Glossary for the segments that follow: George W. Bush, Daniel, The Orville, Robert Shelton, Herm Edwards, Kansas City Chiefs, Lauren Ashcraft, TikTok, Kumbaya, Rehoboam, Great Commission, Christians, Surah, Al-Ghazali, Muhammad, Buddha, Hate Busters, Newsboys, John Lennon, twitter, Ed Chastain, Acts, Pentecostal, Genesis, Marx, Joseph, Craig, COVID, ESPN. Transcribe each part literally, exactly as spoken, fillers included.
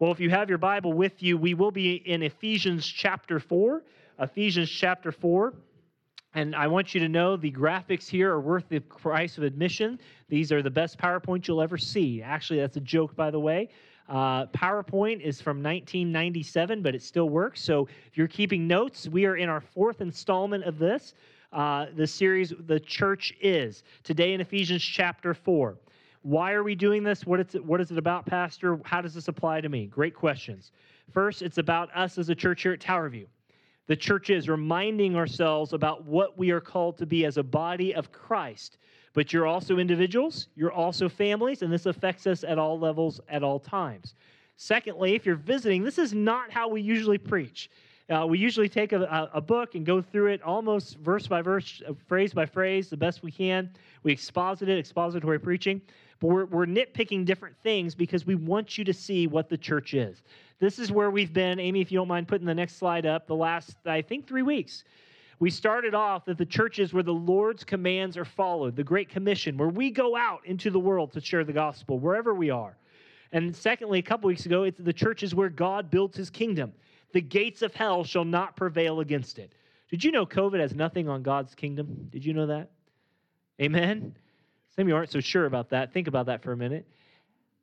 Well, if you have your Bible with you, we will be in Ephesians chapter four. Ephesians chapter four. And I want you to know the graphics here are worth the price of admission. These are the best PowerPoint you'll ever see. Actually, that's a joke, by the way. Uh, PowerPoint is from nineteen ninety-seven, but it still works. So if you're keeping notes, we are in our fourth installment of this, uh, the series, The Church Is, today in Ephesians chapter four. Why are we doing this? What is it, what is it about, Pastor? How does this apply to me? Great questions. First, it's about us as a church here at Tower View. The church is reminding ourselves about what we are called to be as a body of Christ. But you're also individuals, you're also families, and this affects us at all levels, at all times. Secondly, if you're visiting, this is not how we usually preach. Uh, we usually take a, a book and go through it almost verse by verse, phrase by phrase, the best we can. We exposit it, expository preaching. But we're, we're nitpicking different things because we want you to see what the church is. This is where we've been. Amy, if you don't mind putting the next slide up, the last, I think, three weeks. We started off that the church is where the Lord's commands are followed, the Great Commission, where we go out into the world to share the gospel, wherever we are. And secondly, a couple weeks ago, it's the church is where God builds his kingdom. The gates of hell shall not prevail against it. Did you know COVID has nothing on God's kingdom? Did you know that? Amen? Some of you aren't so sure about that. Think about that for a minute.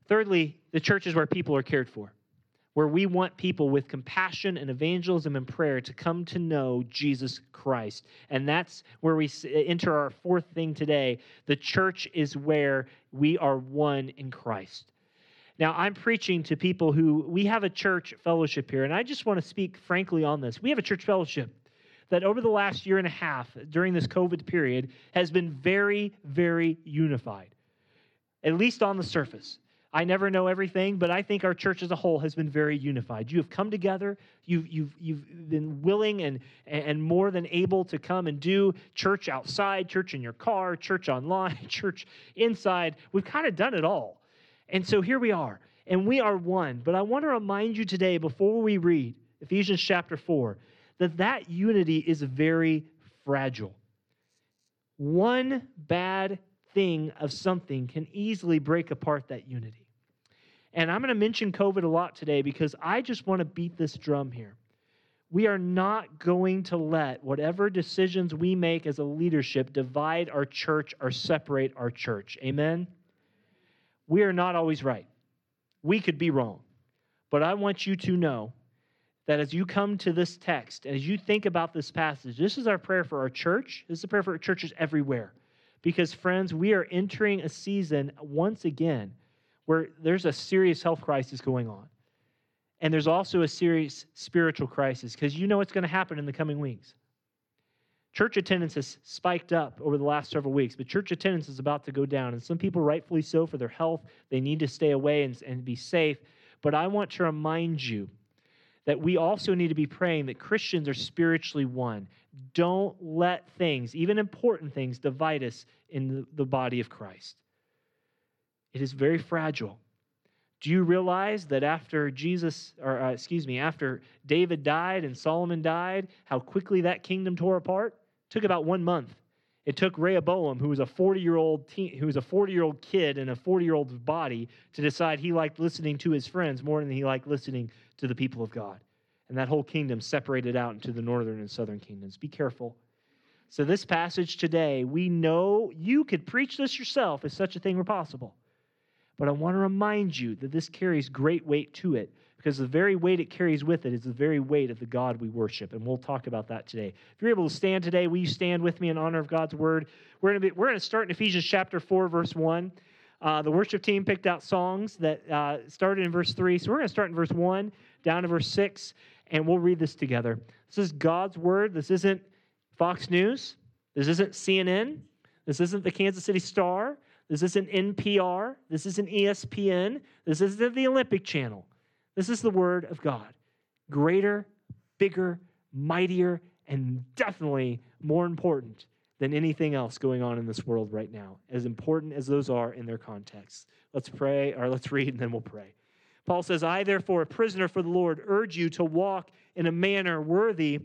Thirdly, the church is where people are cared for, where we want people with compassion and evangelism and prayer to come to know Jesus Christ. And that's where we enter our fourth thing today. The church is where we are one in Christ. Now, I'm preaching to people who, we have a church fellowship here, and I just want to speak frankly on this. We have a church fellowship that over the last year and a half, during this COVID period, has been very, very unified, at least on the surface. I never know everything, but I think our church as a whole has been very unified. You have come together. You've, you've, you've been willing and, and more than able to come and do church outside, church in your car, church online, church inside. We've kind of done it all. And so here we are, and we are one. But I want to remind you today, before we read Ephesians chapter four, that that unity is very fragile. One bad thing of something can easily break apart that unity. And I'm going to mention COVID a lot today because I just want to beat this drum here. We are not going to let whatever decisions we make as a leadership divide our church or separate our church. Amen? We are not always right. We could be wrong. But I want you to know that as you come to this text, as you think about this passage, this is our prayer for our church. This is a prayer for our churches everywhere. Because, friends, we are entering a season once again where there's a serious health crisis going on. And there's also a serious spiritual crisis because you know what's going to happen in the coming weeks. Church attendance has spiked up over the last several weeks, but church attendance is about to go down. And some people, rightfully so, for their health, they need to stay away and, and be safe. But I want to remind you that we also need to be praying that Christians are spiritually one. Don't let things, even important things, divide us in the, the body of Christ. It is very fragile. Do you realize that after Jesus, or uh, excuse me, after David died and Solomon died, how quickly that kingdom tore apart? Took about one month. It took Rehoboam, who was a forty-year-old teen, who was a forty-year-old kid in a forty-year-old body, to decide he liked listening to his friends more than he liked listening to the people of God. And that whole kingdom separated out into the northern and southern kingdoms. Be careful. So this passage today, we know you could preach this yourself if such a thing were possible. But I want to remind you that this carries great weight to it, because the very weight it carries with it is the very weight of the God we worship, and we'll talk about that today. If you're able to stand today, will you stand with me in honor of God's word? We're going to, be, we're going to start in Ephesians chapter four, verse one. Uh, the worship team picked out songs that uh, started in verse three, so we're going to start in verse one, down to verse six, and we'll read this together. This is God's word. This isn't Fox News. This isn't C N N. This isn't the Kansas City Star. This isn't N P R. This isn't E S P N. This isn't the Olympic Channel. This is the word of God. Greater, bigger, mightier, and definitely more important than anything else going on in this world right now, as important as those are in their context. Let's pray, or let's read, and then we'll pray. Paul says, I therefore, a prisoner for the Lord, urge you to walk in a manner worthy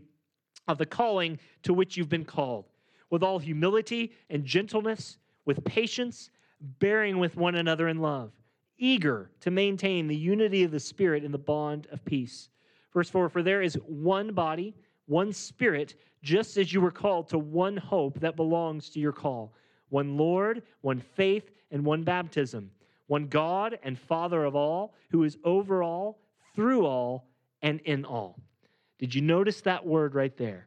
of the calling to which you've been called, with all humility and gentleness, with patience, bearing with one another in love, eager to maintain the unity of the Spirit in the bond of peace. Verse four, for there is one body, one Spirit, just as you were called to one hope that belongs to your call, one Lord, one faith, and one baptism, one God and Father of all, who is over all, through all, and in all. Did you notice that word right there?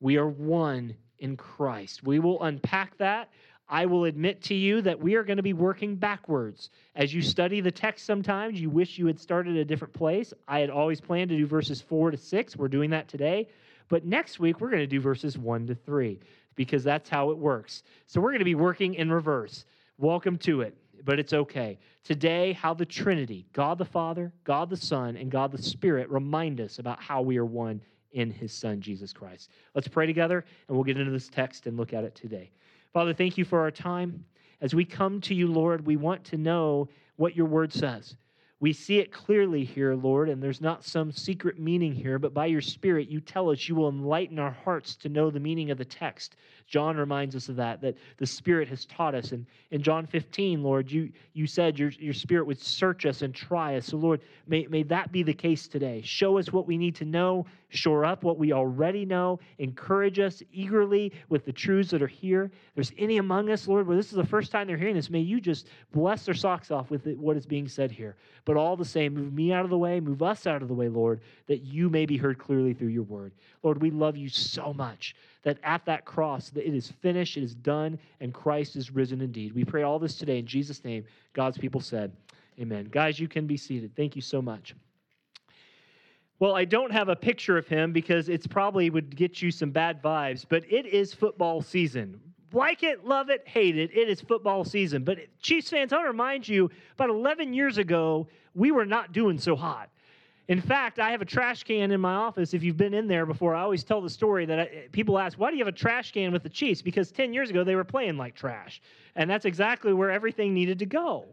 We are one in Christ. We will unpack that. I will admit to you that we are going to be working backwards. As you study the text sometimes, you wish you had started at a different place. I had always planned to do verses four to six. We're doing that today. But next week, we're going to do verses one to three because that's how it works. So we're going to be working in reverse. Welcome to it, but it's okay. Today, how the Trinity, God the Father, God the Son, and God the Spirit remind us about how we are one in his Son, Jesus Christ. Let's pray together, and we'll get into this text and look at it today. Father, thank you for our time. As we come to you, Lord, we want to know what your word says. We see it clearly here, Lord, and there's not some secret meaning here, but by your Spirit, you tell us you will enlighten our hearts to know the meaning of the text. John reminds us of that, that the Spirit has taught us. And in John fifteen, Lord, you, you said your, your Spirit would search us and try us. So, Lord, may, may that be the case today. Show us what we need to know, shore up what we already know, encourage us eagerly with the truths that are here. If there's any among us, Lord, where this is the first time they're hearing this, may you just bless their socks off with what is being said here. But all the same, move me out of the way, move us out of the way, Lord, that you may be heard clearly through your word. Lord, we love you so much that at that cross, that it is finished, it is done, and Christ is risen indeed. We pray all this today in Jesus' name. God's people said, amen. Guys, you can be seated. Thank you so much. Well, I don't have a picture of him because it's probably would get you some bad vibes, but it is football season. Like it, love it, hate it, it is football season. But Chiefs fans, I want to remind you, about eleven years ago, we were not doing so hot. In fact, I have a trash can in my office. If you've been in there before, I always tell the story that I, people ask, why do you have a trash can with the Chiefs? Because ten years ago, they were playing like trash. And that's exactly where everything needed to go.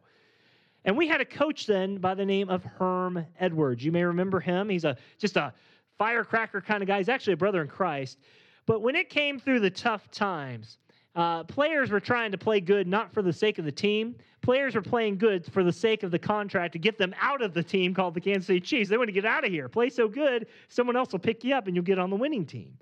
And we had a coach then by the name of Herm Edwards. You may remember him. He's a just a firecracker kind of guy. He's actually a brother in Christ. But when it came through the tough times, uh, players were trying to play good not for the sake of the team. Players were playing good for the sake of the contract to get them out of the team called the Kansas City Chiefs. They want to get out of here. Play so good, someone else will pick you up and you'll get on the winning team.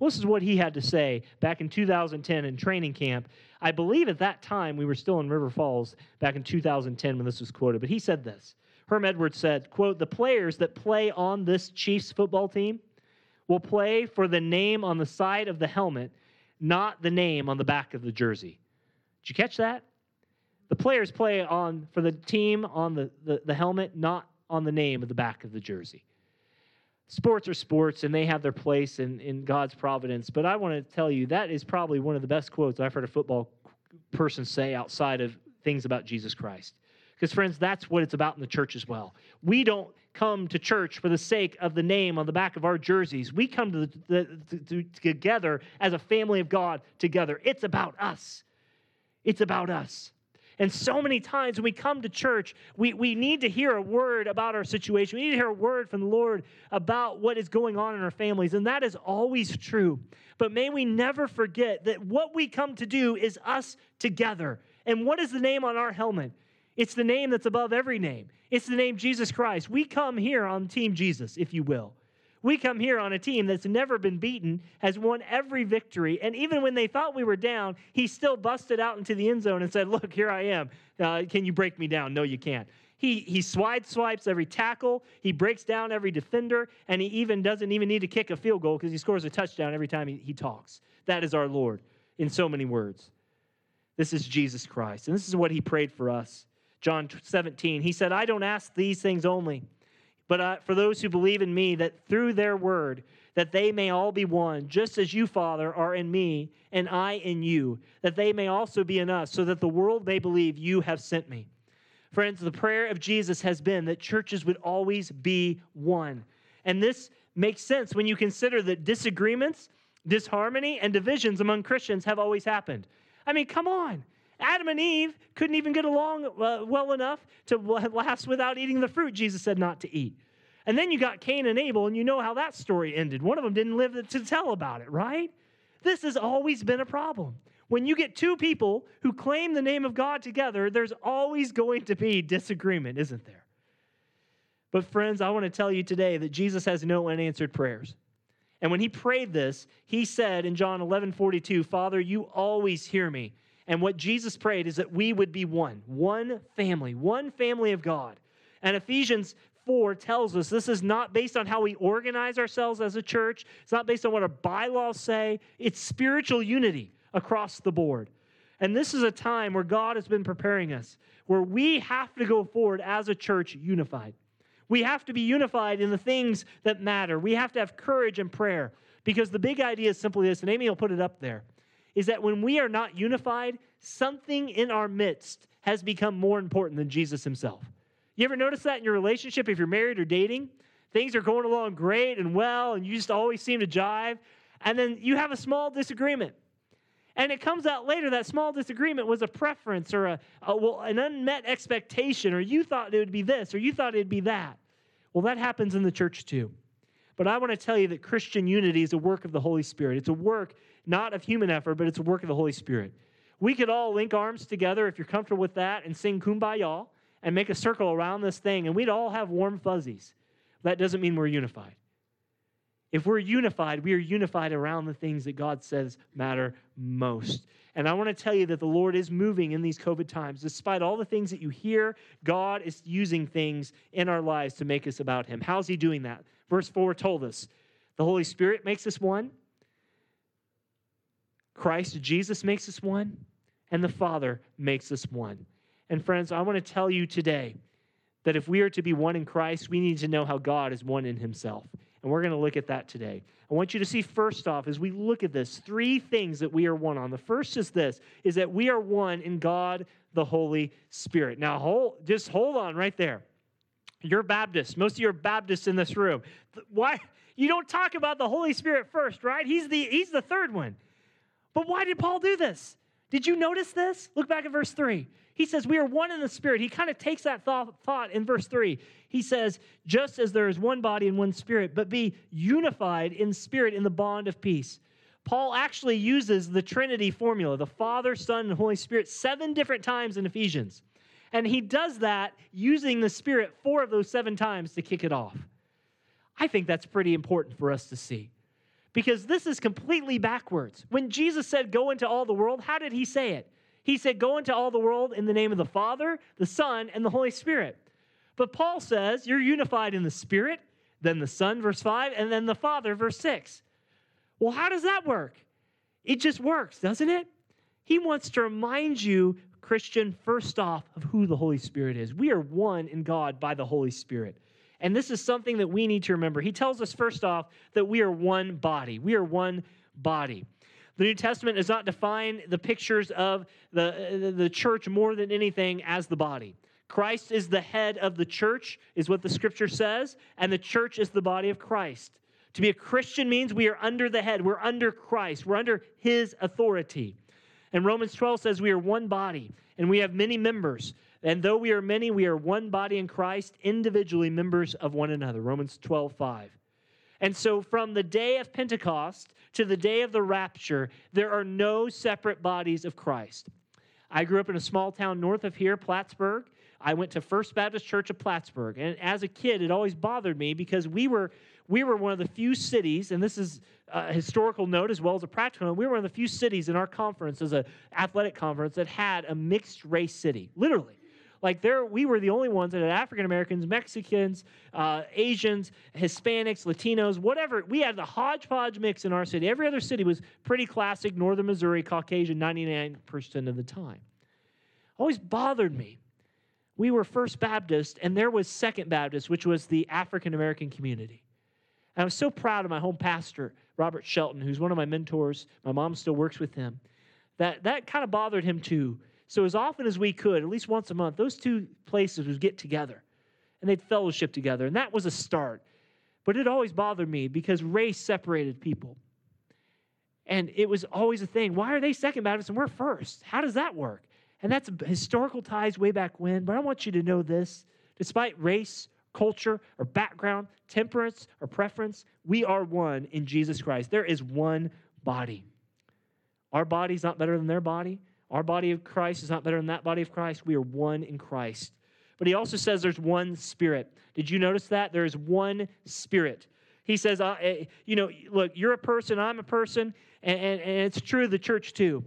Well, this is what he had to say back in two thousand ten in training camp. I believe at that time we were still in River Falls back in two thousand ten when this was quoted. But he said this. Herm Edwards said, quote, the players that play on this Chiefs football team will play for the name on the side of the helmet, not the name on the back of the jersey. Did you catch that? The players play on for the team on the, the, the helmet, not on the name of the back of the jersey. Sports are sports, and they have their place in, in God's providence. But I want to tell you, that is probably one of the best quotes I've heard a football person say outside of things about Jesus Christ. Because, friends, that's what it's about in the church as well. We don't come to church for the sake of the name on the back of our jerseys. We come to the, the, to, together as a family of God together. It's about us. It's about us. And so many times when we come to church, we, we need to hear a word about our situation. We need to hear a word from the Lord about what is going on in our families. And that is always true. But may we never forget that what we come to do is us together. And what is the name on our helmet? It's the name that's above every name. It's the name Jesus Christ. We come here on Team Jesus, if you will. We come here on a team that's never been beaten, has won every victory, and even when they thought we were down, he still busted out into the end zone and said, look, here I am. Uh, can you break me down? No, you can't. He he swide swipes every tackle. He breaks down every defender, and he even doesn't even need to kick a field goal because he scores a touchdown every time he, he talks. That is our Lord in so many words. This is Jesus Christ, and this is what he prayed for us. John seventeen, he said, I don't ask these things only, but uh, for those who believe in me, that through their word, that they may all be one, just as you, Father, are in me, and I in you, that they may also be in us, so that the world may believe you have sent me. Friends, the prayer of Jesus has been that churches would always be one. And this makes sense when you consider that disagreements, disharmony, and divisions among Christians have always happened. I mean, come on. Adam and Eve couldn't even get along uh, well enough to last without eating the fruit Jesus said not to eat. And then you got Cain and Abel, and you know how that story ended. One of them didn't live to tell about it, right? This has always been a problem. When you get two people who claim the name of God together, there's always going to be disagreement, isn't there? But friends, I want to tell you today that Jesus has no unanswered prayers. And when he prayed this, he said in John eleven forty-two, Father, you always hear me. And what Jesus prayed is that we would be one, one family, one family of God. And Ephesians four tells us this is not based on how we organize ourselves as a church. It's not based on what our bylaws say. It's spiritual unity across the board. And this is a time where God has been preparing us, where we have to go forward as a church unified. We have to be unified in the things that matter. We have to have courage and prayer, because the big idea is simply this, and Amy will put it up there, is that when we are not unified, something in our midst has become more important than Jesus himself. You ever notice that in your relationship, if you're married or dating? Things are going along great and well, and you just always seem to jive, and then you have a small disagreement. And it comes out later that small disagreement was a preference or a, a well, an unmet expectation, or you thought it would be this, or you thought it would be that. Well, that happens in the church too. But I want to tell you that Christian unity is a work of the Holy Spirit. It's a work not of human effort, but it's a work of the Holy Spirit. We could all link arms together, if you're comfortable with that, and sing Kumbaya and make a circle around this thing, and we'd all have warm fuzzies. That doesn't mean we're unified. If we're unified, we are unified around the things that God says matter most. And I want to tell you that the Lord is moving in these COVID times. Despite all the things that you hear, God is using things in our lives to make us about him. How's he doing that? Verse four told us, the Holy Spirit makes us one, Christ Jesus makes us one, and the Father makes us one. And friends, I want to tell you today that if we are to be one in Christ, we need to know how God is one in himself. And we're going to look at that today. I want you to see, first off, as we look at this, three things that we are one on. The first is this, is that we are one in God, the Holy Spirit. Now, hold, just hold on right there. You're Baptist. Most of you are Baptists in this room. Why? You don't talk about the Holy Spirit first, right? He's the, he's the third one. But why did Paul do this? Did you notice this? Look back at verse three. He says, we are one in the Spirit. He kind of takes that thought, thought in verse three. He says, just as there is one body and one Spirit, but be unified in spirit in the bond of peace. Paul actually uses the Trinity formula, the Father, Son, and Holy Spirit, seven different times in Ephesians. And he does that using the Spirit four of those seven times to kick it off. I think that's pretty important for us to see, because this is completely backwards. When Jesus said, go into all the world, how did he say it? He said, go into all the world in the name of the Father, the Son, and the Holy Spirit. But Paul says, you're unified in the Spirit, then the Son, verse five, and then the Father, verse six. Well, how does that work? It just works, doesn't it? He wants to remind you, Christian, first off, of who the Holy Spirit is. We are one in God by the Holy Spirit. And this is something that we need to remember. He tells us, first off, that we are one body. We are one body. The New Testament does not define the pictures of the, the church more than anything as the body. Christ is the head of the church, is what the Scripture says, and the church is the body of Christ. To be a Christian means we are under the head. We're under Christ. We're under his authority. And Romans twelve says we are one body, and we have many members. And though we are many, we are one body in Christ, individually members of one another. Romans twelve five. And so from the day of Pentecost to the day of the rapture, there are no separate bodies of Christ. I grew up in a small town north of here, Plattsburgh. I went to First Baptist Church of Plattsburgh. And as a kid, it always bothered me, because we were we were one of the few cities, and this is a historical note as well as a practical note, we were one of the few cities in our conference, as an athletic conference, that had a mixed-race city, literally. Like there, we were the only ones that had African-Americans, Mexicans, uh, Asians, Hispanics, Latinos, whatever. We had the hodgepodge mix in our city. Every other city was pretty classic, northern Missouri, Caucasian, ninety-nine percent of the time. Always bothered me. We were First Baptist, and there was Second Baptist, which was the African-American community. And I was so proud of my home pastor, Robert Shelton, who's one of my mentors. My mom still works with him. That, that kind of bothered him too. So as often as we could, at least once a month, those two places would get together and they'd fellowship together. And that was a start. But it always bothered me because race separated people. And it was always a thing. Why are they Second Baptists and we're first? How does that work? And that's historical ties way back when. But I want you to know this. Despite race, culture, or background, temperance, or preference, we are one in Jesus Christ. There is one body. Our body is not better than their body. Our body of Christ is not better than that body of Christ. We are one in Christ. But he also says there's one Spirit. Did you notice that? There is one Spirit. He says, uh, you know, look, you're a person, I'm a person, and, and, and it's true of the church too.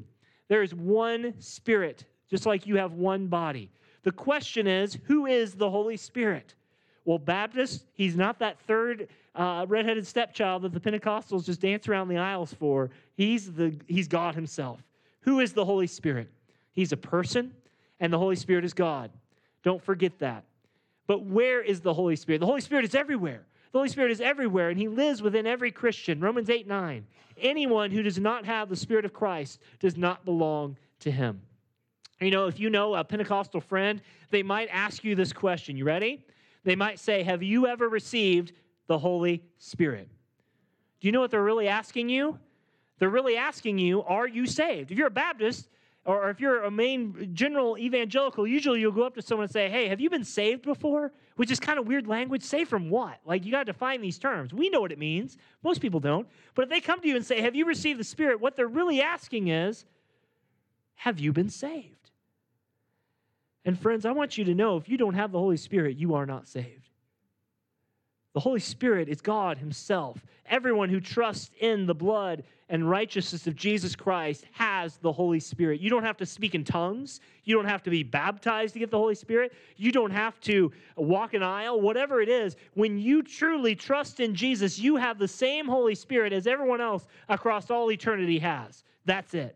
There is one Spirit, just like you have one body. The question is, who is the Holy Spirit? Well, Baptist, he's not that third uh, redheaded stepchild that the Pentecostals just dance around the aisles for. He's the he's God himself. Who is the Holy Spirit? He's a person, and the Holy Spirit is God. Don't forget that. But where is the Holy Spirit? The Holy Spirit is everywhere. The Holy Spirit is everywhere, and he lives within every Christian. Romans eight nine. Anyone who does not have the Spirit of Christ does not belong to him. You know, if you know a Pentecostal friend, they might ask you this question. You ready? They might say, have you ever received the Holy Spirit? Do you know what they're really asking you? They're really asking you, are you saved? If you're a Baptist or if you're a main general evangelical, usually you'll go up to someone and say, hey, have you been saved before? Which is kind of weird language. Saved from what? Like, you got to define these terms. We know what it means. Most people don't. But if they come to you and say, have you received the Spirit? What they're really asking is, have you been saved? And friends, I want you to know, if you don't have the Holy Spirit, you are not saved. The Holy Spirit is God himself. Everyone who trusts in the blood and righteousness of Jesus Christ has the Holy Spirit. You don't have to speak in tongues. You don't have to be baptized to get the Holy Spirit. You don't have to walk an aisle. Whatever it is, when you truly trust in Jesus, you have the same Holy Spirit as everyone else across all eternity has. That's it.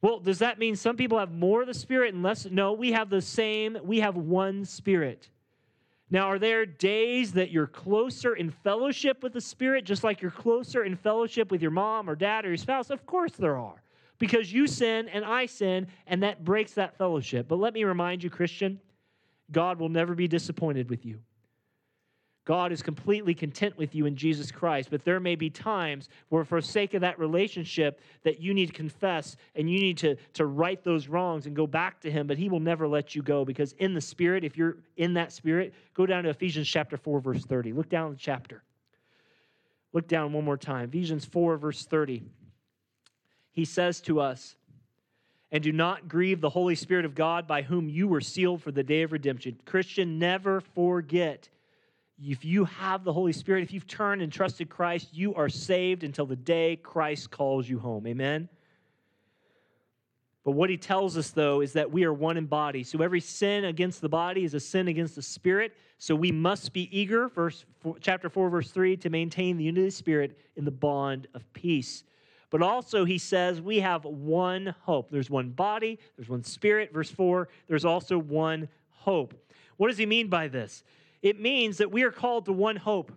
Well, does that mean some people have more of the Spirit and less? No, we have the same. We have one Spirit. Now, are there days that you're closer in fellowship with the Spirit, just like you're closer in fellowship with your mom or dad or your spouse? Of course there are, because you sin and I sin, and that breaks that fellowship. But let me remind you, Christian, God will never be disappointed with you. God is completely content with you in Jesus Christ, but there may be times where for the sake of that relationship that you need to confess and you need to, to right those wrongs and go back to him, but he will never let you go because in the Spirit, if you're in that Spirit, go down to Ephesians chapter four, verse thirty. Look down the chapter. Look down one more time. Ephesians four, verse thirty. He says to us, and do not grieve the Holy Spirit of God by whom you were sealed for the day of redemption. Christian, never forget. If you have the Holy Spirit, if you've turned and trusted Christ, you are saved until the day Christ calls you home. Amen? But what he tells us, though, is that we are one in body. So every sin against the body is a sin against the Spirit. So we must be eager, verse four, chapter four, verse three, to maintain the unity of the Spirit in the bond of peace. But also he says we have one hope. There's one body. There's one Spirit. Verse four, there's also one hope. What does he mean by this? It means that we are called to one hope.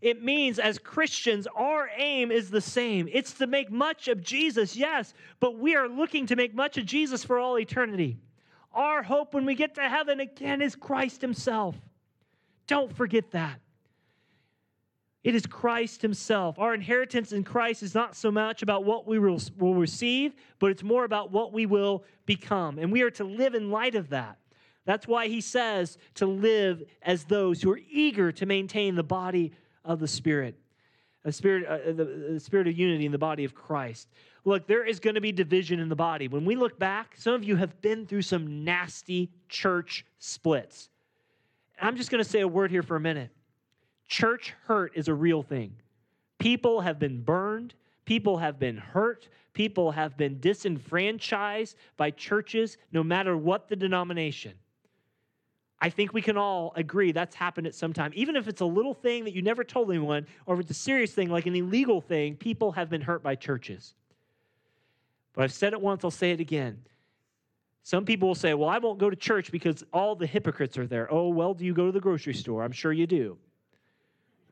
It means as Christians, our aim is the same. It's to make much of Jesus, yes, but we are looking to make much of Jesus for all eternity. Our hope when we get to heaven again is Christ himself. Don't forget that. It is Christ himself. Our inheritance in Christ is not so much about what we will receive, but it's more about what we will become. And we are to live in light of that. That's why he says to live as those who are eager to maintain the body of the Spirit, a spirit, uh, the, the spirit of unity in the body of Christ. Look, there is going to be division in the body. When we look back, some of you have been through some nasty church splits. I'm just going to say a word here for a minute. Church hurt is a real thing. People have been burned. People have been hurt. People have been disenfranchised by churches, no matter what the denomination. I think we can all agree that's happened at some time. Even if it's a little thing that you never told anyone, or if it's a serious thing like an illegal thing, people have been hurt by churches. But I've said it once, I'll say it again. Some people will say, well, I won't go to church because all the hypocrites are there. Oh, well, do you go to the grocery store? I'm sure you do.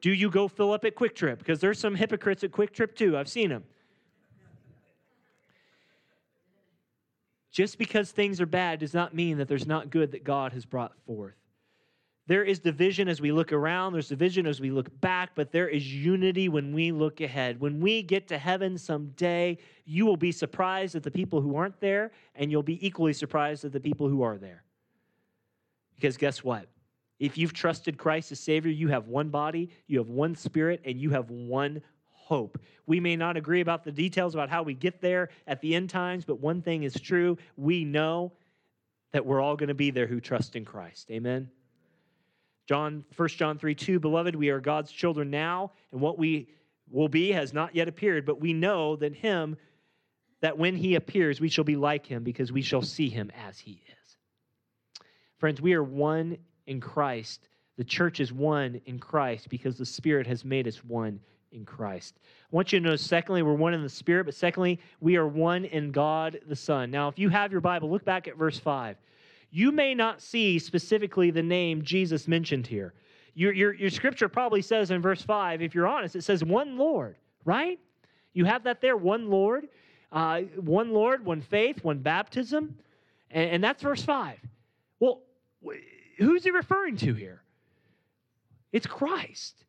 Do you go fill up at Quick Trip? Because there's some hypocrites at Quick Trip too. I've seen them. Just because things are bad does not mean that there's not good that God has brought forth. There is division as we look around. There's division as we look back, but there is unity when we look ahead. When we get to heaven someday, you will be surprised at the people who aren't there, and you'll be equally surprised at the people who are there. Because guess what? If you've trusted Christ as Savior, you have one body, you have one spirit, and you have one hope. We may not agree about the details about how we get there at the end times, but one thing is true. We know that we're all going to be there who trust in Christ. Amen? John, First John three two, beloved, we are God's children now, and what we will be has not yet appeared, but we know that him, that when he appears, we shall be like him because we shall see him as he is. Friends, we are one in Christ. The church is one in Christ because the Spirit has made us one in Christ. I want you to know, secondly, we're one in the Spirit, but secondly, we are one in God the Son. Now, if you have your Bible, look back at verse five. You may not see specifically the name Jesus mentioned here. Your, your, your scripture probably says in verse five, if you're honest, it says one Lord, right? You have that there, one Lord, uh, one Lord, one faith, one baptism, and, and that's verse five. Well, who's he referring to here? It's Christ.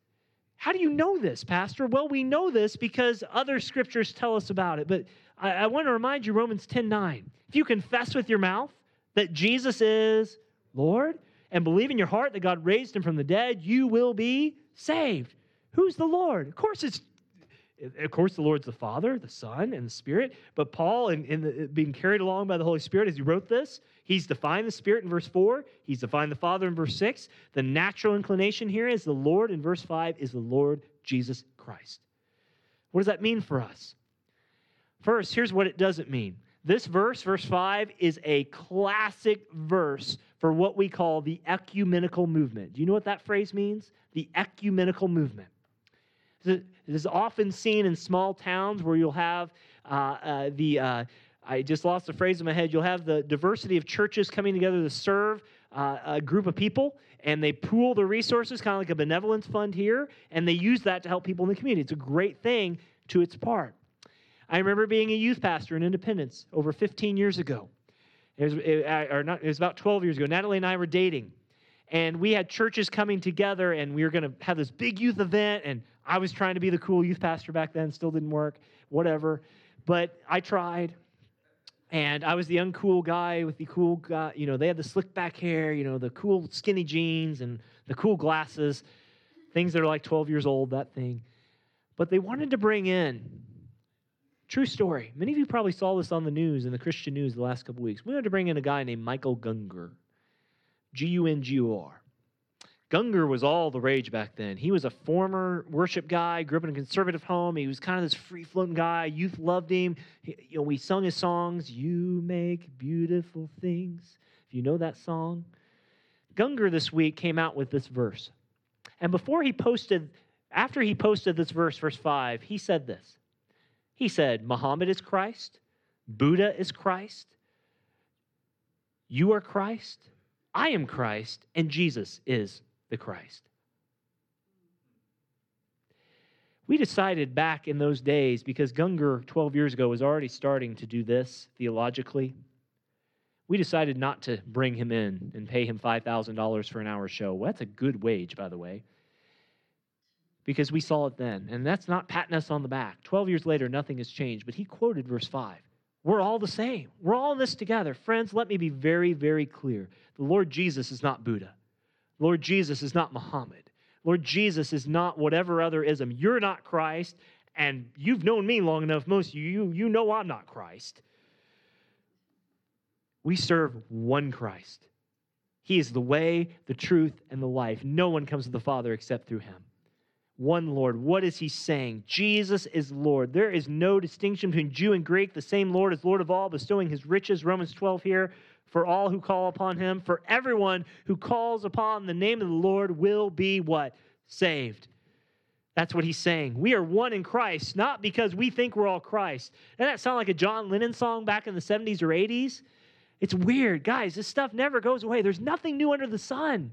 How do you know this, Pastor? Well, we know this because other scriptures tell us about it, but I, I want to remind you, Romans ten nine, if you confess with your mouth that Jesus is Lord, and believe in your heart that God raised him from the dead, you will be saved. Who's the Lord? Of course, it's of course the Lord's the Father, the Son, and the Spirit. But Paul, in, in the, being carried along by the Holy Spirit as he wrote this, he's defined the Spirit in verse four. He's defined the Father in verse six. The natural inclination here is the Lord in verse five is the Lord Jesus Christ. What does that mean for us? First, here's what it doesn't mean. This verse, verse five, is a classic verse for what we call the ecumenical movement. Do you know what that phrase means? The ecumenical movement. This is often seen in small towns where you'll have uh, uh, the, uh, I just lost the phrase in my head, you'll have the diversity of churches coming together to serve uh, a group of people, and they pool their resources, kind of like a benevolence fund here, and they use that to help people in the community. It's a great thing to its part. I remember being a youth pastor in Independence over fifteen years ago. It was, it, or not, it was about twelve years ago. Natalie and I were dating, and we had churches coming together, and we were going to have this big youth event, and I was trying to be the cool youth pastor back then. Still didn't work, whatever. But I tried, and I was the uncool guy with the cool guy. You know, they had the slick back hair, you know, the cool skinny jeans and the cool glasses, things that are like twelve years old, that thing. But they wanted to bring in true story. Many of you probably saw this on the news, in the Christian news the last couple weeks. We wanted to bring in a guy named Michael Gungor, G U N G O R. Gungor was all the rage back then. He was a former worship guy, grew up in a conservative home. He was kind of this free-floating guy. Youth loved him. He, you know, we sung his songs, You Make Beautiful Things. If you know that song. Gungor this week came out with this verse. And before he posted, after he posted this verse, verse five, he said this. He said, Muhammad is Christ, Buddha is Christ, you are Christ, I am Christ, and Jesus is the Christ. We decided back in those days, because Gungor twelve years ago was already starting to do this theologically, we decided not to bring him in and pay him five thousand dollars for an hour show. Well, that's a good wage, by the way. Because we saw it then. And that's not patting us on the back. Twelve years later, nothing has changed. But he quoted verse five. We're all the same. We're all in this together. Friends, let me be very, very clear. The Lord Jesus is not Buddha. The Lord Jesus is not Muhammad. The Lord Jesus is not whatever other ism. You're not Christ, and you've known me long enough. Most of you, you know I'm not Christ. We serve one Christ. He is the way, the truth, and the life. No one comes to the Father except through him. One Lord. What is he saying? Jesus is Lord. There is no distinction between Jew and Greek. The same Lord is Lord of all, bestowing his riches, Romans twelve here, for all who call upon him. For everyone who calls upon the name of the Lord will be what? Saved. That's what he's saying. We are one in Christ, not because we think we're all Christ. Doesn't that sound like a John Lennon song back in the seventies or eighties? It's weird. Guys, this stuff never goes away. There's nothing new under the sun.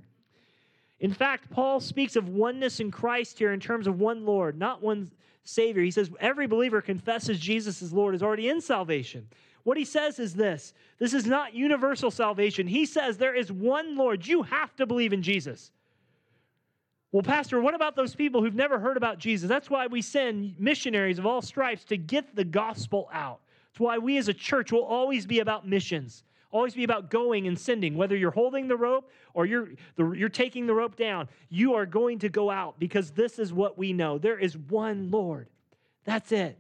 In fact, Paul speaks of oneness in Christ here in terms of one Lord, not one Savior. He says every believer confesses Jesus as Lord is already in salvation. What he says is this. This is not universal salvation. He says there is one Lord. You have to believe in Jesus. Well, Pastor, what about those people who've never heard about Jesus? That's why we send missionaries of all stripes to get the gospel out. It's why we as a church will always be about missions, always be about going and sending. Whether you're holding the rope or you're, the, you're taking the rope down, you are going to go out because this is what we know. There is one Lord. That's it.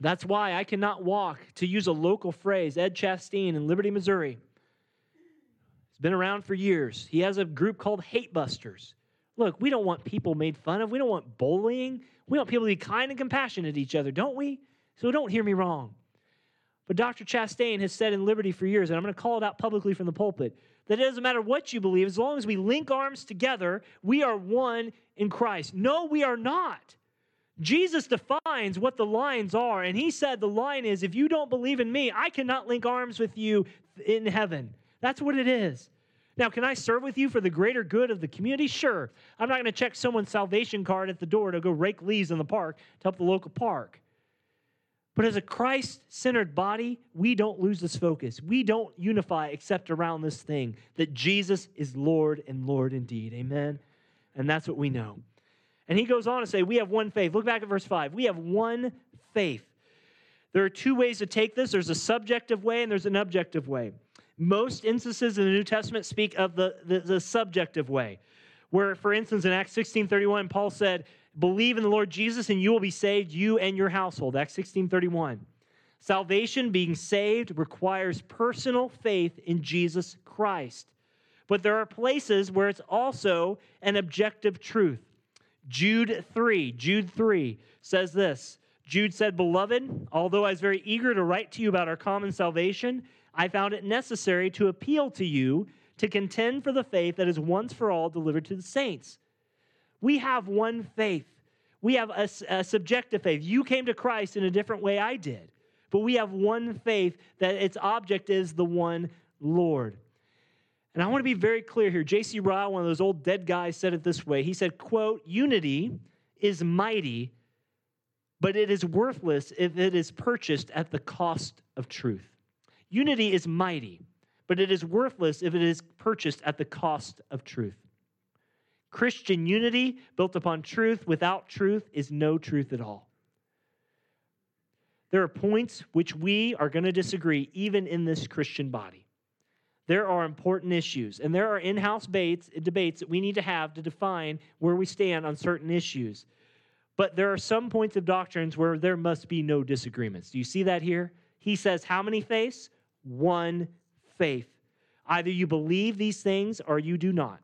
That's why I cannot walk, to use a local phrase, Ed Chastain in Liberty, Missouri. He's been around for years. He has a group called Hate Busters. Look, we don't want people made fun of. We don't want bullying. We want people to be kind and compassionate to each other, don't we? So don't hear me wrong. But Doctor Chastain has said in Liberty for years, and I'm going to call it out publicly from the pulpit, that it doesn't matter what you believe, as long as we link arms together, we are one in Christ. No, we are not. Jesus defines what the lines are, and he said the line is, if you don't believe in me, I cannot link arms with you in heaven. That's what it is. Now, can I serve with you for the greater good of the community? Sure. I'm not going to check someone's salvation card at the door to go rake leaves in the park to help the local park. But as a Christ-centered body, we don't lose this focus. We don't unify except around this thing, that Jesus is Lord and Lord indeed. Amen? And that's what we know. And he goes on to say, we have one faith. Look back at verse five. We have one faith. There are two ways to take this. There's a subjective way and there's an objective way. Most instances in the New Testament speak of the, the, the subjective way, where, for instance, in Acts sixteen thirty-one, Paul said, believe in the Lord Jesus and you will be saved, you and your household. Acts sixteen thirty-one. Salvation, being saved, requires personal faith in Jesus Christ. But there are places where it's also an objective truth. Jude three, Jude three says this. Jude said, beloved, although I was very eager to write to you about our common salvation, I found it necessary to appeal to you to contend for the faith that is once for all delivered to the saints. We have one faith. We have a, a subjective faith. You came to Christ in a different way I did, but we have one faith that its object is the one Lord. And I want to be very clear here. J C Ryle, one of those old dead guys, said it this way. He said, quote, unity is mighty, but it is worthless if it is purchased at the cost of truth. Unity is mighty, but it is worthless if it is purchased at the cost of truth. Christian unity built upon truth without truth is no truth at all. There are points which we are going to disagree, even in this Christian body. There are important issues, and there are in-house debates, debates that we need to have to define where we stand on certain issues. But there are some points of doctrines where there must be no disagreements. Do you see that here? He says, how many faiths? One faith. Either you believe these things or you do not.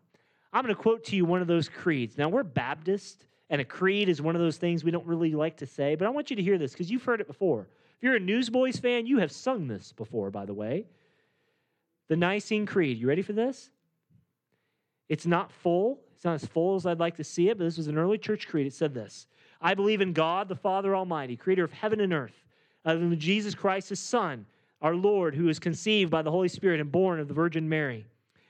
I'm going to quote to you one of those creeds. Now, we're Baptist, and a creed is one of those things we don't really like to say, but I want you to hear this because you've heard it before. If you're a Newsboys fan, you have sung this before, by the way. The Nicene Creed. You ready for this? It's not full. It's not as full as I'd like to see it, but this was an early church creed. It said this. I believe in God, the Father Almighty, creator of heaven and earth, and in Jesus Christ, his Son, our Lord, who was conceived by the Holy Spirit and born of the Virgin Mary,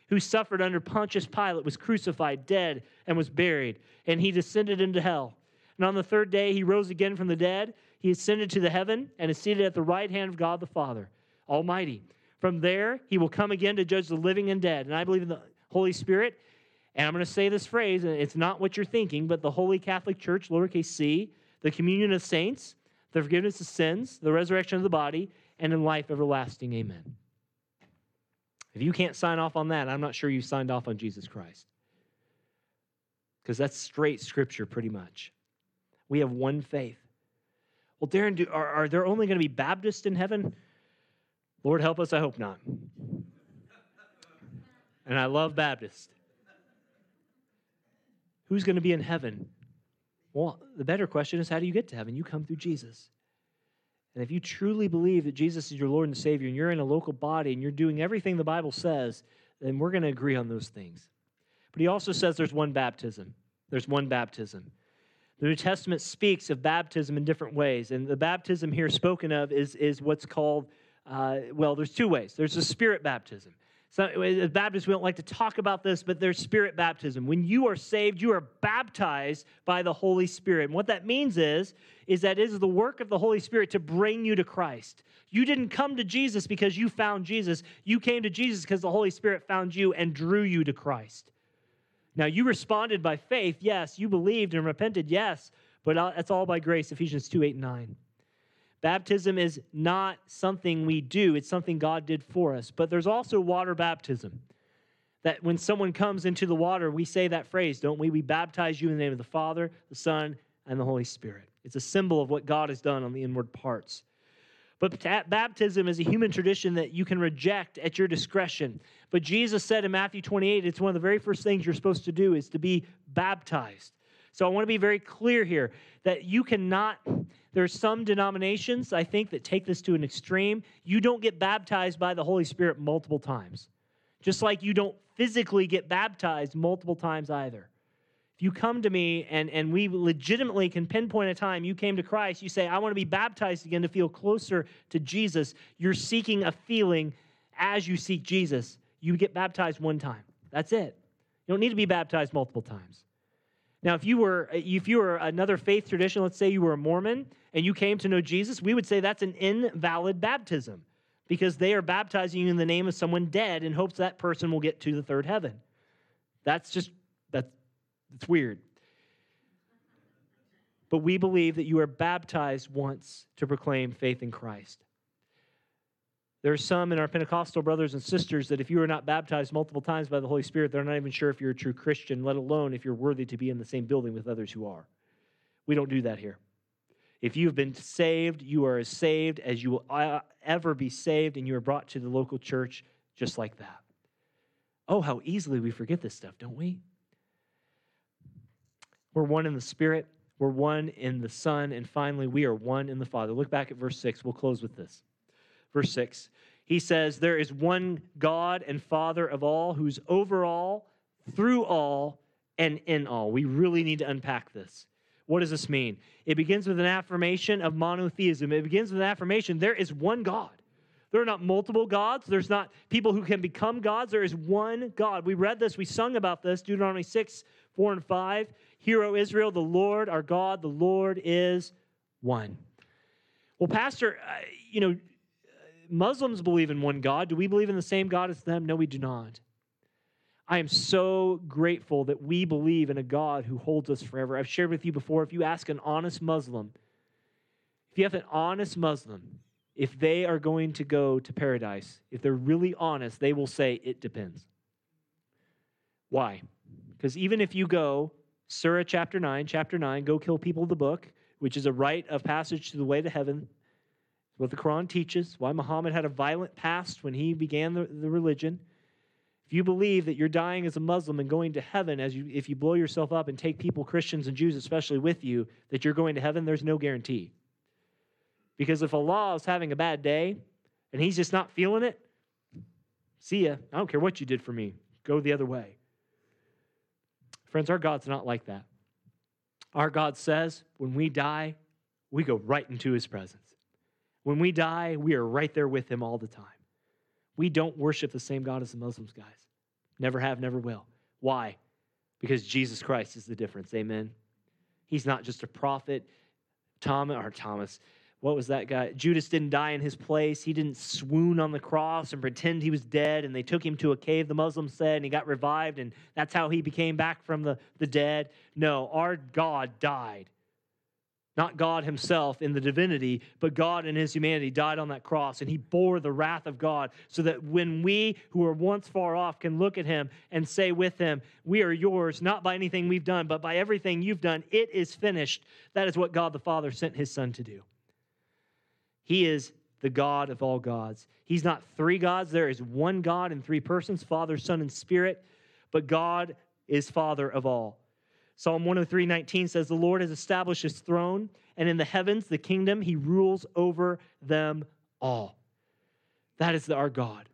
who suffered under Pontius Pilate, was crucified, dead, and was buried, and he descended into hell. And on the third day, he rose again from the dead. He ascended to the heaven and is seated at the right hand of God the Father Almighty. From there, he will come again to judge the living and dead. And I believe in the Holy Spirit. And I'm going to say this phrase, and it's not what you're thinking, but the Holy Catholic Church, lowercase c, the communion of saints, the forgiveness of sins, the resurrection of the body, and in life everlasting. Amen. If you can't sign off on that, I'm not sure you signed off on Jesus Christ. Because that's straight scripture pretty much. We have one faith. Well, Darren, do, are, are there only going to be Baptists in heaven? Lord help us, I hope not. And I love Baptists. Who's going to be in heaven? Well, the better question is, how do you get to heaven? You come through Jesus. And if you truly believe that Jesus is your Lord and Savior, and you're in a local body, and you're doing everything the Bible says, then we're going to agree on those things. But he also says there's one baptism. There's one baptism. The New Testament speaks of baptism in different ways. And the baptism here spoken of is, is what's called, uh, well, there's two ways. There's the spirit baptism. So, as Baptists, we don't like to talk about this, but there's spirit baptism. When you are saved, you are baptized by the Holy Spirit. And what that means is, is that it is the work of the Holy Spirit to bring you to Christ. You didn't come to Jesus because you found Jesus. You came to Jesus because the Holy Spirit found you and drew you to Christ. Now, you responded by faith, yes. You believed and repented, yes. But that's all by grace, Ephesians two, eight, and nine. Baptism is not something we do. It's something God did for us. But there's also water baptism. That when someone comes into the water, we say that phrase, don't we? We baptize you in the name of the Father, the Son, and the Holy Spirit. It's a symbol of what God has done on the inward parts. But baptism is a human tradition that you can reject at your discretion. But Jesus said in Matthew twenty-eight, it's one of the very first things you're supposed to do is to be baptized. So I want to be very clear here that you cannot, there are some denominations, I think, that take this to an extreme. You don't get baptized by the Holy Spirit multiple times, just like you don't physically get baptized multiple times either. If you come to me and, and we legitimately can pinpoint a time you came to Christ, you say, I want to be baptized again to feel closer to Jesus. You're seeking a feeling as you seek Jesus. You get baptized one time. That's it. You don't need to be baptized multiple times. Now, if you were if you were another faith tradition, let's say you were a Mormon and you came to know Jesus, we would say that's an invalid baptism because they are baptizing you in the name of someone dead in hopes that person will get to the third heaven. That's just, that's, that's weird. But we believe that you are baptized once to proclaim faith in Christ. There are some in our Pentecostal brothers and sisters that if you are not baptized multiple times by the Holy Spirit, they're not even sure if you're a true Christian, let alone if you're worthy to be in the same building with others who are. We don't do that here. If you've been saved, you are as saved as you will ever be saved, and you are brought to the local church just like that. Oh, how easily we forget this stuff, don't we? We're one in the Spirit. We're one in the Son. And finally, we are one in the Father. Look back at verse six. We'll close with this. Verse six, he says, there is one God and Father of all, who's over all, through all, and in all. We really need to unpack this. What does this mean? It begins with an affirmation of monotheism. It begins with an affirmation, there is one God. There are not multiple gods. There's not people who can become gods. There is one God. We read this. We sung about this, Deuteronomy six, four, and five. Hear, O Israel, the Lord, our God, the Lord is one. Well, Pastor, uh, you know, Muslims believe in one God. Do we believe in the same God as them? No, we do not. I am so grateful that we believe in a God who holds us forever. I've shared with you before, if you ask an honest Muslim, if you have an honest Muslim, if they are going to go to paradise, if they're really honest, they will say, it depends. Why? Because even if you go, Surah chapter nine, chapter nine, go kill people of the book, which is a rite of passage to the way to heaven, what the Quran teaches, why Muhammad had a violent past when he began the, the religion. If you believe that you're dying as a Muslim and going to heaven, as you, if you blow yourself up and take people, Christians and Jews especially, with you, that you're going to heaven, there's no guarantee. Because if Allah is having a bad day and he's just not feeling it, see ya. I don't care what you did for me. Go the other way. Friends, our God's not like that. Our God says when we die, we go right into his presence. When we die, we are right there with him all the time. We don't worship the same God as the Muslims, guys. Never have, never will. Why? Because Jesus Christ is the difference. Amen. He's not just a prophet. Thomas, or Thomas, what was that guy? Judas didn't die in his place. He didn't swoon on the cross and pretend he was dead, and they took him to a cave, the Muslims said, and he got revived, and that's how he became back from the, the dead. No, our God died. Not God himself in the divinity, but God in his humanity died on that cross, and he bore the wrath of God so that when we who are once far off can look at him and say with him, we are yours, not by anything we've done, but by everything you've done. It is finished. That is what God the Father sent his Son to do. He is the God of all gods. He's not three gods. There is one God in three persons, Father, Son, and Spirit, but God is Father of all. Psalm one oh three, nineteen says, the Lord has established his throne, and in the heavens, the kingdom, he rules over them all. That is our God.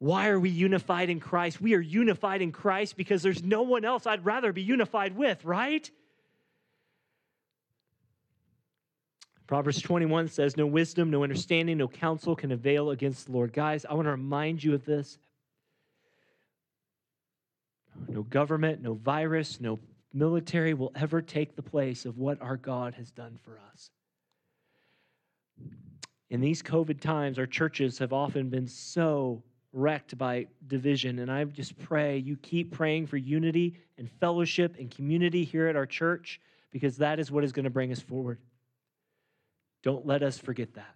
Why are we unified in Christ? We are unified in Christ because there's no one else I'd rather be unified with, right? Proverbs twenty-one says, no wisdom, no understanding, no counsel can avail against the Lord. Guys, I want to remind you of this. No government, no virus, no military will ever take the place of what our God has done for us. In these COVID times, our churches have often been so wrecked by division, and I just pray you keep praying for unity and fellowship and community here at our church, because that is what is going to bring us forward. Don't let us forget that.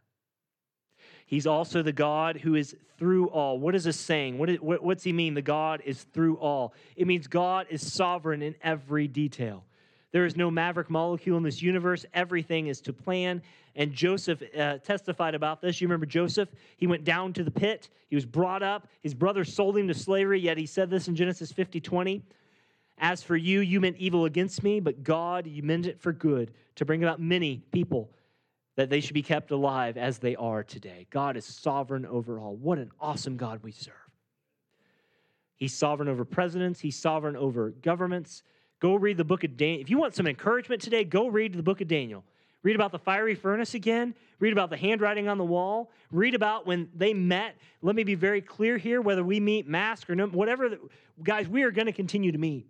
He's also the God who is through all. What is this saying? What is, what, what's he mean? The God is through all. It means God is sovereign in every detail. There is no maverick molecule in this universe. Everything is to plan. And Joseph uh, testified about this. You remember Joseph? He went down to the pit. He was brought up. His brother sold him to slavery, yet he said this in Genesis fifty twenty. As for you, you meant evil against me, but God, you meant it for good to bring about many people, that they should be kept alive as they are today. God is sovereign over all. What an awesome God we serve. He's sovereign over presidents. He's sovereign over governments. Go read the book of Daniel. If you want some encouragement today, go read the book of Daniel. Read about the fiery furnace again. Read about the handwriting on the wall. Read about when they met. Let me be very clear here, whether we meet mask or no, whatever. The, guys, we are going to continue to meet.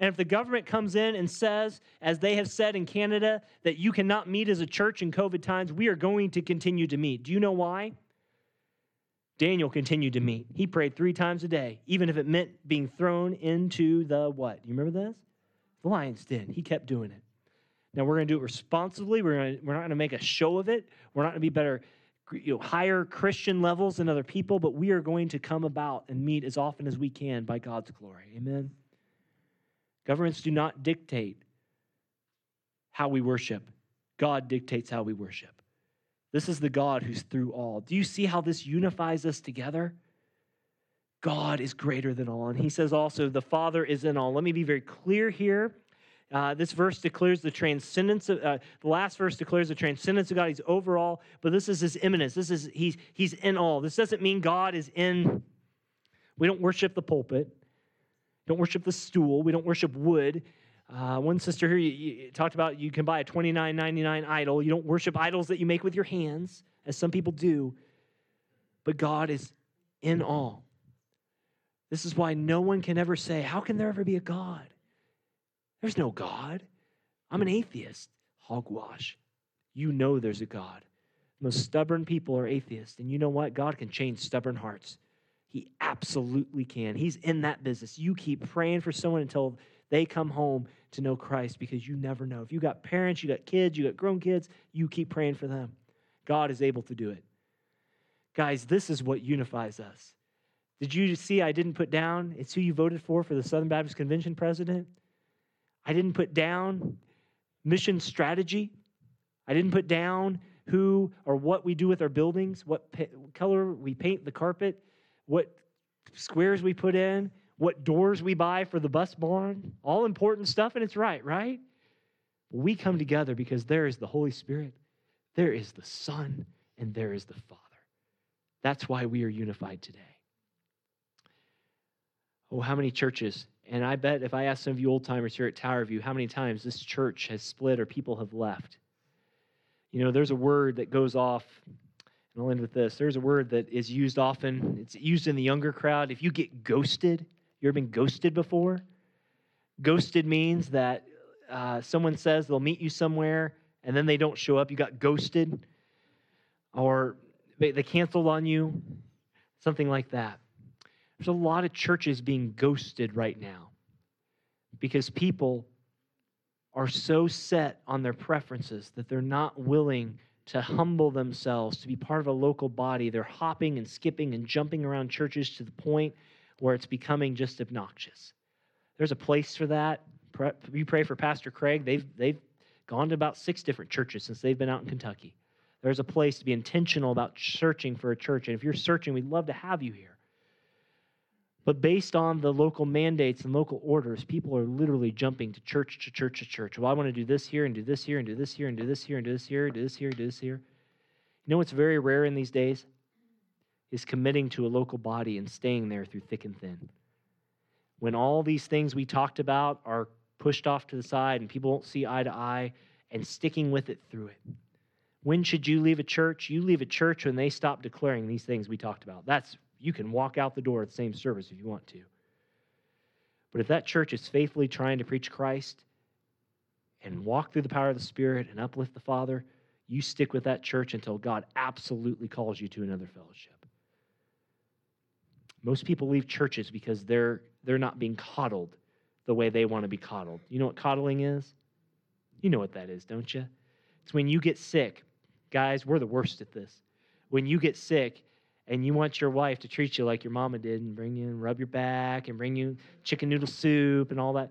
And if the government comes in and says, as they have said in Canada, that you cannot meet as a church in COVID times, we are going to continue to meet. Do you know why? Daniel continued to meet. He prayed three times a day, even if it meant being thrown into the what? You remember this? The lion's den. He kept doing it. Now, we're going to do it responsibly. We're going to, we're not going to make a show of it. We're not going to be better, you know, higher Christian levels than other people, but we are going to come about and meet as often as we can by God's glory. Amen? Governments do not dictate how we worship. God dictates how we worship. This is the God who's through all. Do you see how this unifies us together? God is greater than all. And he says also, the Father is in all. Let me be very clear here. Uh, this verse declares the transcendence of, uh, the last verse declares the transcendence of God. He's over all, but this is his immanence. This is, he's, he's in all. This doesn't mean God is in. We don't worship the pulpit. Don't worship the stool. We don't worship wood. Uh, one sister here you, you talked about you can buy a twenty-nine ninety-nine idol. You don't worship idols that you make with your hands, as some people do. But God is in all. This is why no one can ever say, how can there ever be a God? There's no God. I'm an atheist. Hogwash. You know there's a God. The most stubborn people are atheists. And you know what? God can change stubborn hearts. He absolutely can. He's in that business. You keep praying for someone until they come home to know Christ, because you never know. If you got parents, you got kids, you got grown kids, you keep praying for them. God is able to do it. Guys, this is what unifies us. Did you see I didn't put down? It's who you voted for for the Southern Baptist Convention president. I didn't put down mission strategy. I didn't put down who or what we do with our buildings, what pe- color we paint the carpet, what squares we put in, what doors we buy for the bus barn, all important stuff, and it's right, right? We come together because there is the Holy Spirit, there is the Son, and there is the Father. That's why we are unified today. Oh, how many churches, and I bet if I ask some of you old-timers here at Tower View, how many times this church has split or people have left. You know, there's a word that goes off. And I'll end with this. There's a word that is used often. It's used in the younger crowd. If you get ghosted, you ever been ghosted before? Ghosted means that uh, someone says they'll meet you somewhere, and then they don't show up. You got ghosted. Or they, they canceled on you. Something like that. There's a lot of churches being ghosted right now because people are so set on their preferences that they're not willing to humble themselves, to be part of a local body. They're hopping and skipping and jumping around churches to the point where it's becoming just obnoxious. There's a place for that. We pray for Pastor Craig. They've, they've gone to about six different churches since they've been out in Kentucky. There's a place to be intentional about searching for a church. And if you're searching, we'd love to have you here. But based on the local mandates and local orders, people are literally jumping to church to church to church. Well, I want to do this here and do this here and do this here and do this here and do this here, do this here, do this here. You know what's very rare in these days? Is committing to a local body and staying there through thick and thin. When all these things we talked about are pushed off to the side and people don't see eye to eye, and sticking with it through it. When should you leave a church? You leave a church when they stop declaring these things we talked about. That's You can walk out the door at the same service if you want to. But if that church is faithfully trying to preach Christ and walk through the power of the Spirit and uplift the Father, you stick with that church until God absolutely calls you to another fellowship. Most people leave churches because they're they're not being coddled the way they want to be coddled. You know what coddling is? You know what that is, don't you? It's when you get sick. Guys, we're the worst at this. When you get sick and you want your wife to treat you like your mama did and bring you and rub your back and bring you chicken noodle soup and all that.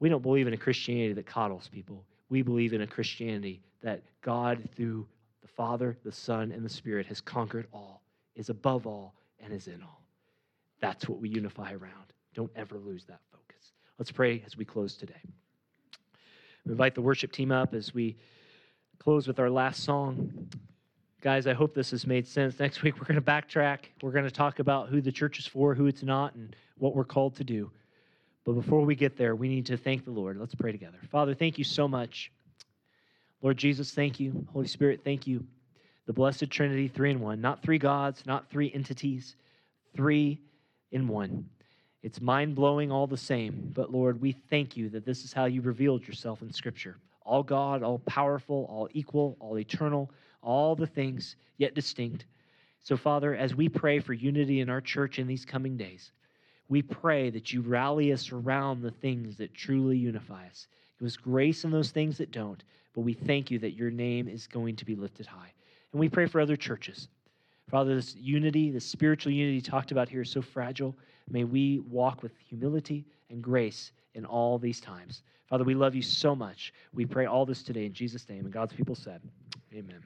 We don't believe in a Christianity that coddles people. We believe in a Christianity that God, through the Father, the Son, and the Spirit, has conquered all, is above all, and is in all. That's what we unify around. Don't ever lose that focus. Let's pray as we close today. We invite the worship team up as we close with our last song. Guys, I hope this has made sense. Next week, we're going to backtrack. We're going to talk about who the church is for, who it's not, and what we're called to do. But before we get there, we need to thank the Lord. Let's pray together. Father, thank you so much. Lord Jesus, thank you. Holy Spirit, thank you. The Blessed Trinity, three in one. Not three gods, not three entities, three in one. It's mind-blowing all the same, but Lord, we thank you that this is how you revealed yourself in Scripture. All God, all powerful, all equal, all eternal, all the things, yet distinct. So Father, as we pray for unity in our church in these coming days, we pray that you rally us around the things that truly unify us. Give us grace in those things that don't, but we thank you that your name is going to be lifted high. And we pray for other churches. Father, this unity, this spiritual unity talked about here is so fragile. May we walk with humility and grace in all these times. Father, we love you so much. We pray all this today in Jesus' name. And God's people said, amen.